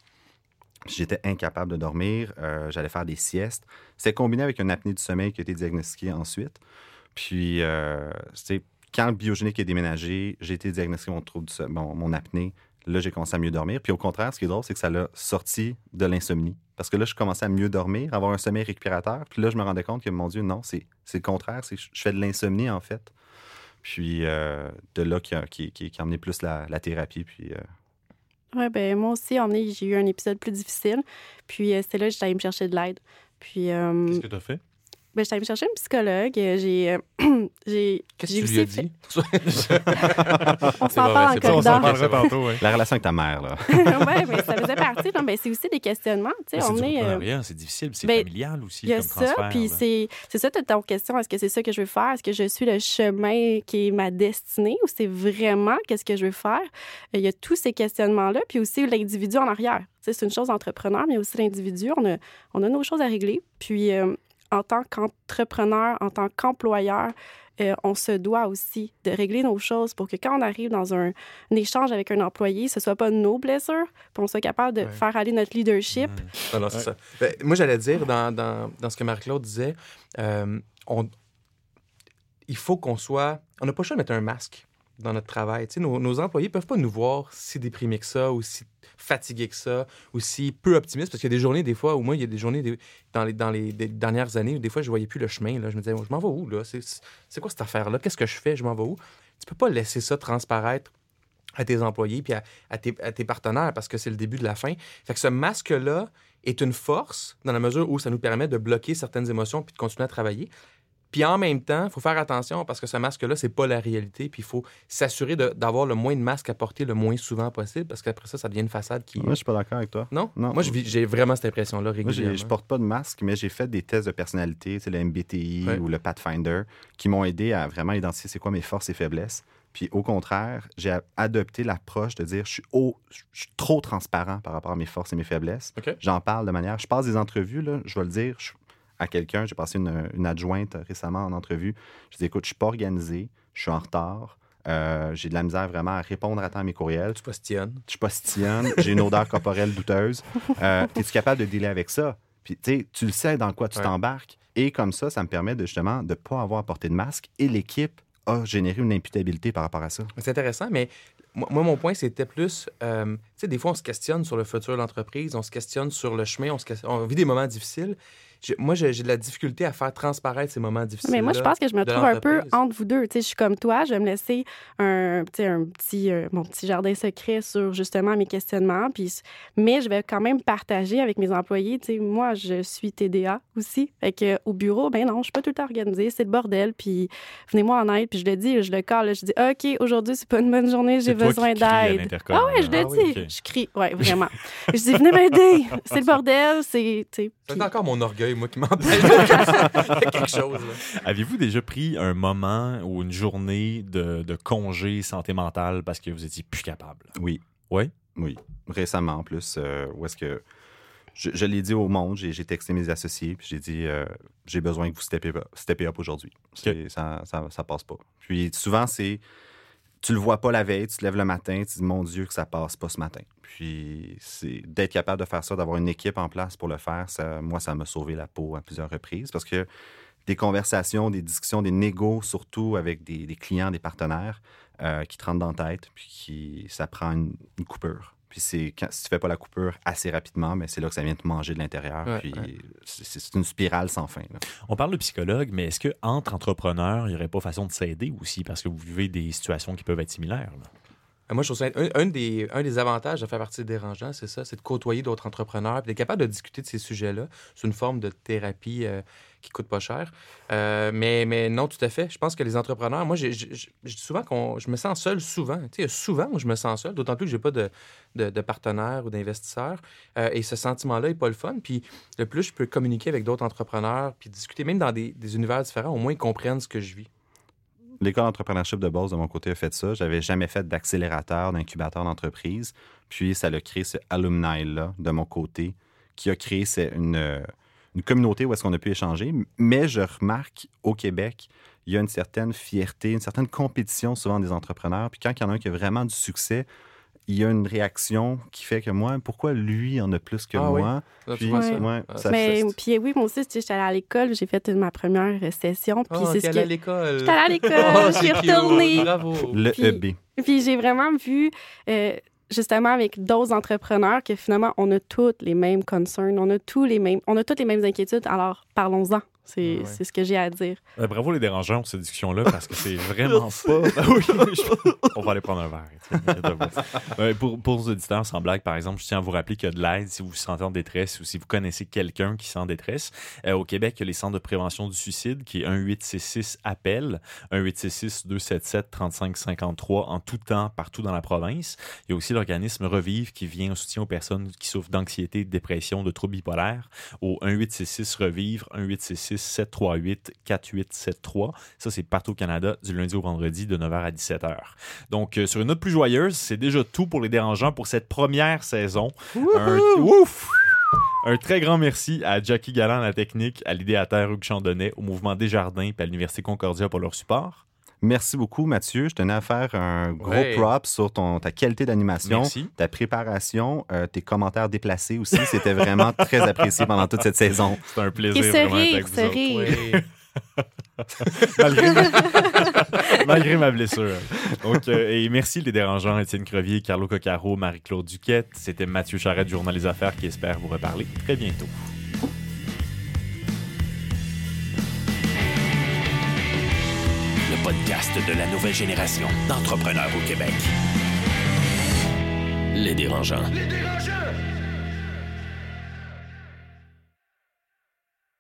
J'étais incapable de dormir. J'allais faire des siestes. C'est combiné avec une apnée du sommeil qui a été diagnostiquée ensuite. Puis, quand le Biogénique est déménagé, j'ai été diagnostiqué mon apnée. Là, j'ai commencé à mieux dormir. Puis au contraire, ce qui est drôle, c'est que ça l'a sorti de l'insomnie. Parce que là, je commençais à mieux dormir, avoir un sommeil récupérateur. Puis là, je me rendais compte que, mon Dieu, non, c'est le contraire. Je fais de l'insomnie, en fait. Puis de là qui emmenait plus la thérapie. Puis... Oui, bien, moi aussi, j'ai eu un épisode plus difficile. Puis c'est là que j'étais allée me chercher de l'aide. Puis... Qu'est-ce que tu as fait? Ben, j'étais allée me chercher un psychologue. Qu'est-ce que tu lui as dit? On s'en parle encore. On s'en parlerait tantôt. Ouais. La relation avec ta mère, là. Oui, mais ça faisait partie. Non, ben, c'est aussi des questionnements. Ben, c'est difficile, c'est familial aussi. Il y a comme ça, puis c'est ça, ton question. Est-ce que c'est ça que je veux faire? Est-ce que je suis le chemin qui est ma destinée ou c'est vraiment qu'est-ce que je veux faire? Il y a tous ces questionnements-là, puis aussi l'individu en arrière. T'sais, c'est une chose entrepreneur, mais aussi l'individu. On a nos choses à régler, puis... en tant qu'entrepreneur, en tant qu'employeur, on se doit aussi de régler nos choses pour que quand on arrive dans un échange avec un employé, ce ne soit pas nos blessures, puis on soit capable de faire aller notre leadership. Mmh. Alors, c'est ça. Ben, moi, j'allais dire, dans ce que Marie-Claude disait, il faut qu'on soit... On n'a pas le choix de mettre un masque dans notre travail. Tu sais, nos employés ne peuvent pas nous voir si déprimés que ça ou si fatigués que ça ou si peu optimistes, parce qu'il y a des journées, des fois, où moi, il y a des journées dans les dernières années où des fois, je ne voyais plus le chemin. Là. Je me disais, je m'en vais où? Là? C'est quoi cette affaire-là? Qu'est-ce que je fais? Je m'en vais où? Tu ne peux pas laisser ça transparaître à tes employés puis à tes partenaires parce que c'est le début de la fin. Fait que ce masque-là est une force dans la mesure où ça nous permet de bloquer certaines émotions puis de continuer à travailler. Puis en même temps, il faut faire attention parce que ce masque-là, c'est pas la réalité. Puis il faut s'assurer d'avoir le moins de masques à porter le moins souvent possible parce qu'après ça, ça devient une façade qui... Moi, je suis pas d'accord avec toi. Non? Moi, j'ai vraiment cette impression-là régulièrement. Moi, je porte pas de masque, mais j'ai fait des tests de personnalité, c'est le MBTI ou le Pathfinder, qui m'ont aidé à vraiment identifier c'est quoi mes forces et faiblesses. Puis au contraire, j'ai adopté l'approche de dire je suis trop transparent par rapport à mes forces et mes faiblesses. Okay. J'en parle de manière... Je passe des entrevues, là, je vais le dire... à quelqu'un, j'ai passé une adjointe récemment en entrevue, je dis écoute, je suis pas organisé, je suis en retard, j'ai de la misère vraiment à répondre à temps à mes courriels. Je postillonne, j'ai une odeur corporelle douteuse. Es-tu capable de dealer avec ça? Puis tu le sais dans quoi tu t'embarques. Et comme ça, ça me permet de, justement de ne pas avoir porté de masque et l'équipe a généré une imputabilité par rapport à ça. C'est intéressant, mais moi, mon point, c'était plus... tu sais, des fois, on se questionne sur le futur de l'entreprise, on se questionne sur le chemin, on vit des moments difficiles. J'ai de la difficulté à faire transparaître ces moments difficiles. Mais moi, je pense que je me trouve un peu entre vous deux. Tu sais, je suis comme toi, je vais me laisser mon petit jardin secret sur, justement, mes questionnements. Mais je vais quand même partager avec mes employés. Tu sais, moi, je suis TDA aussi. Fait qu'au bureau, non, je suis pas tout le temps organisée. C'est le bordel. Puis venez-moi en aide. Puis je le dis, je le cale. Je dis, OK, aujourd'hui, c'est pas une bonne journée. J'ai besoin d'aide. Je le dis. Okay. Je crie. Oui, vraiment. Je dis, venez m'aider. C'est le bordel. C'est encore mon orgueil, moi, qui m'empêche de quelque chose. Là. Avez-vous déjà pris un moment ou une journée de congé santé mentale parce que vous étiez plus capable? Oui. Oui? Oui. Récemment, en plus, où est-ce que... Je l'ai dit au monde, j'ai texté mes associés, puis j'ai dit j'ai besoin que vous steppez up aujourd'hui. Okay. Ça passe pas. Puis souvent, c'est... Tu le vois pas la veille, tu te lèves le matin, tu te dis « Mon Dieu, que ça passe pas ce matin ». Puis c'est d'être capable de faire ça, d'avoir une équipe en place pour le faire, ça m'a sauvé la peau à plusieurs reprises parce que des conversations, des discussions, des négos, surtout avec des clients, des partenaires qui te rentrent dans la tête puis ça prend une coupure. Puis si tu fais pas la coupure assez rapidement, mais c'est là que ça vient te manger de l'intérieur. Ouais, puis c'est une spirale sans fin. Là. On parle de psychologue, mais est-ce qu'entre entrepreneurs, il n'y aurait pas façon de s'aider aussi? Parce que vous vivez des situations qui peuvent être similaires. Là. Moi, je trouve ça un des avantages de faire partie des Dérangeants, c'est ça, c'est de côtoyer d'autres entrepreneurs puis d'être capable de discuter de ces sujets-là. C'est une forme de thérapie qui coûte pas cher. Mais non, tout à fait. Je pense que les entrepreneurs... Moi, je dis souvent je me sens seul souvent. Tu sais, souvent, je me sens seul, d'autant plus que j'ai pas de partenaire ou d'investisseur. Et ce sentiment-là est pas le fun. Puis le plus, je peux communiquer avec d'autres entrepreneurs puis discuter, même dans des univers différents, au moins ils comprennent ce que je vis. L'école d'entrepreneurship de base, de mon côté, a fait ça. J'avais jamais fait d'accélérateur, d'incubateur d'entreprise. Puis ça a créé ce alumni-là, de mon côté, qui a créé une communauté où est-ce qu'on a pu échanger. Mais je remarque, au Québec, il y a une certaine fierté, une certaine compétition souvent des entrepreneurs. Puis quand il y en a un qui a vraiment du succès, il y a une réaction qui fait que moi, pourquoi lui en a plus que moi? Oui. Puis, moi aussi, j'étais allée à l'école, j'ai fait ma première session. Puis c'est allée à l'école. J'étais allée à l'école, je suis retournée. Bravo. Puis, EB. Puis j'ai vraiment vu... justement avec d'autres entrepreneurs que finalement, on a toutes les mêmes concerns, on a toutes les mêmes inquiétudes, alors parlons-en. C'est ce que j'ai à dire. Bravo les dérangeants pour cette discussion-là, parce que c'est vraiment pas... On va aller prendre un verre. Pour les auditeurs sans blague, par exemple, je tiens à vous rappeler qu'il y a de l'aide si vous vous sentez en détresse ou si vous connaissez quelqu'un qui est en détresse. Au Québec, il y a les centres de prévention du suicide qui est 1-866-APPEL, 1-866-277-3553 en tout temps, partout dans la province. Il y a aussi l'organisme Revive qui vient en soutien aux personnes qui souffrent d'anxiété, de dépression, de troubles bipolaires au 1-866-REVIVRE, 1-866-738-4873. Ça, c'est partout au Canada, du lundi au vendredi, de 9h à 17h. Donc, sur une note plus joyeuse, c'est déjà tout pour les dérangeants pour cette première saison. Un très grand merci à Jackie Galland, à la technique, à l'idéateur Hugues Chandonnet, au mouvement Desjardins et à l'Université Concordia pour leur support. Merci beaucoup, Mathieu. Je tenais à faire un gros prop sur ta qualité d'animation, ta préparation, tes commentaires déplacés aussi. C'était vraiment très apprécié pendant toute cette saison. C'était un plaisir vraiment avec vous autres. Malgré ma blessure. Donc, et merci les dérangeants, Étienne Crevier, Carlo Coccaro, Marie-Claude Duquette. C'était Matthieu Charest du Journal Les Affaires qui espère vous reparler très bientôt. Podcast de la nouvelle génération d'entrepreneurs au Québec. Les Dérangeants. Les Dérangeants!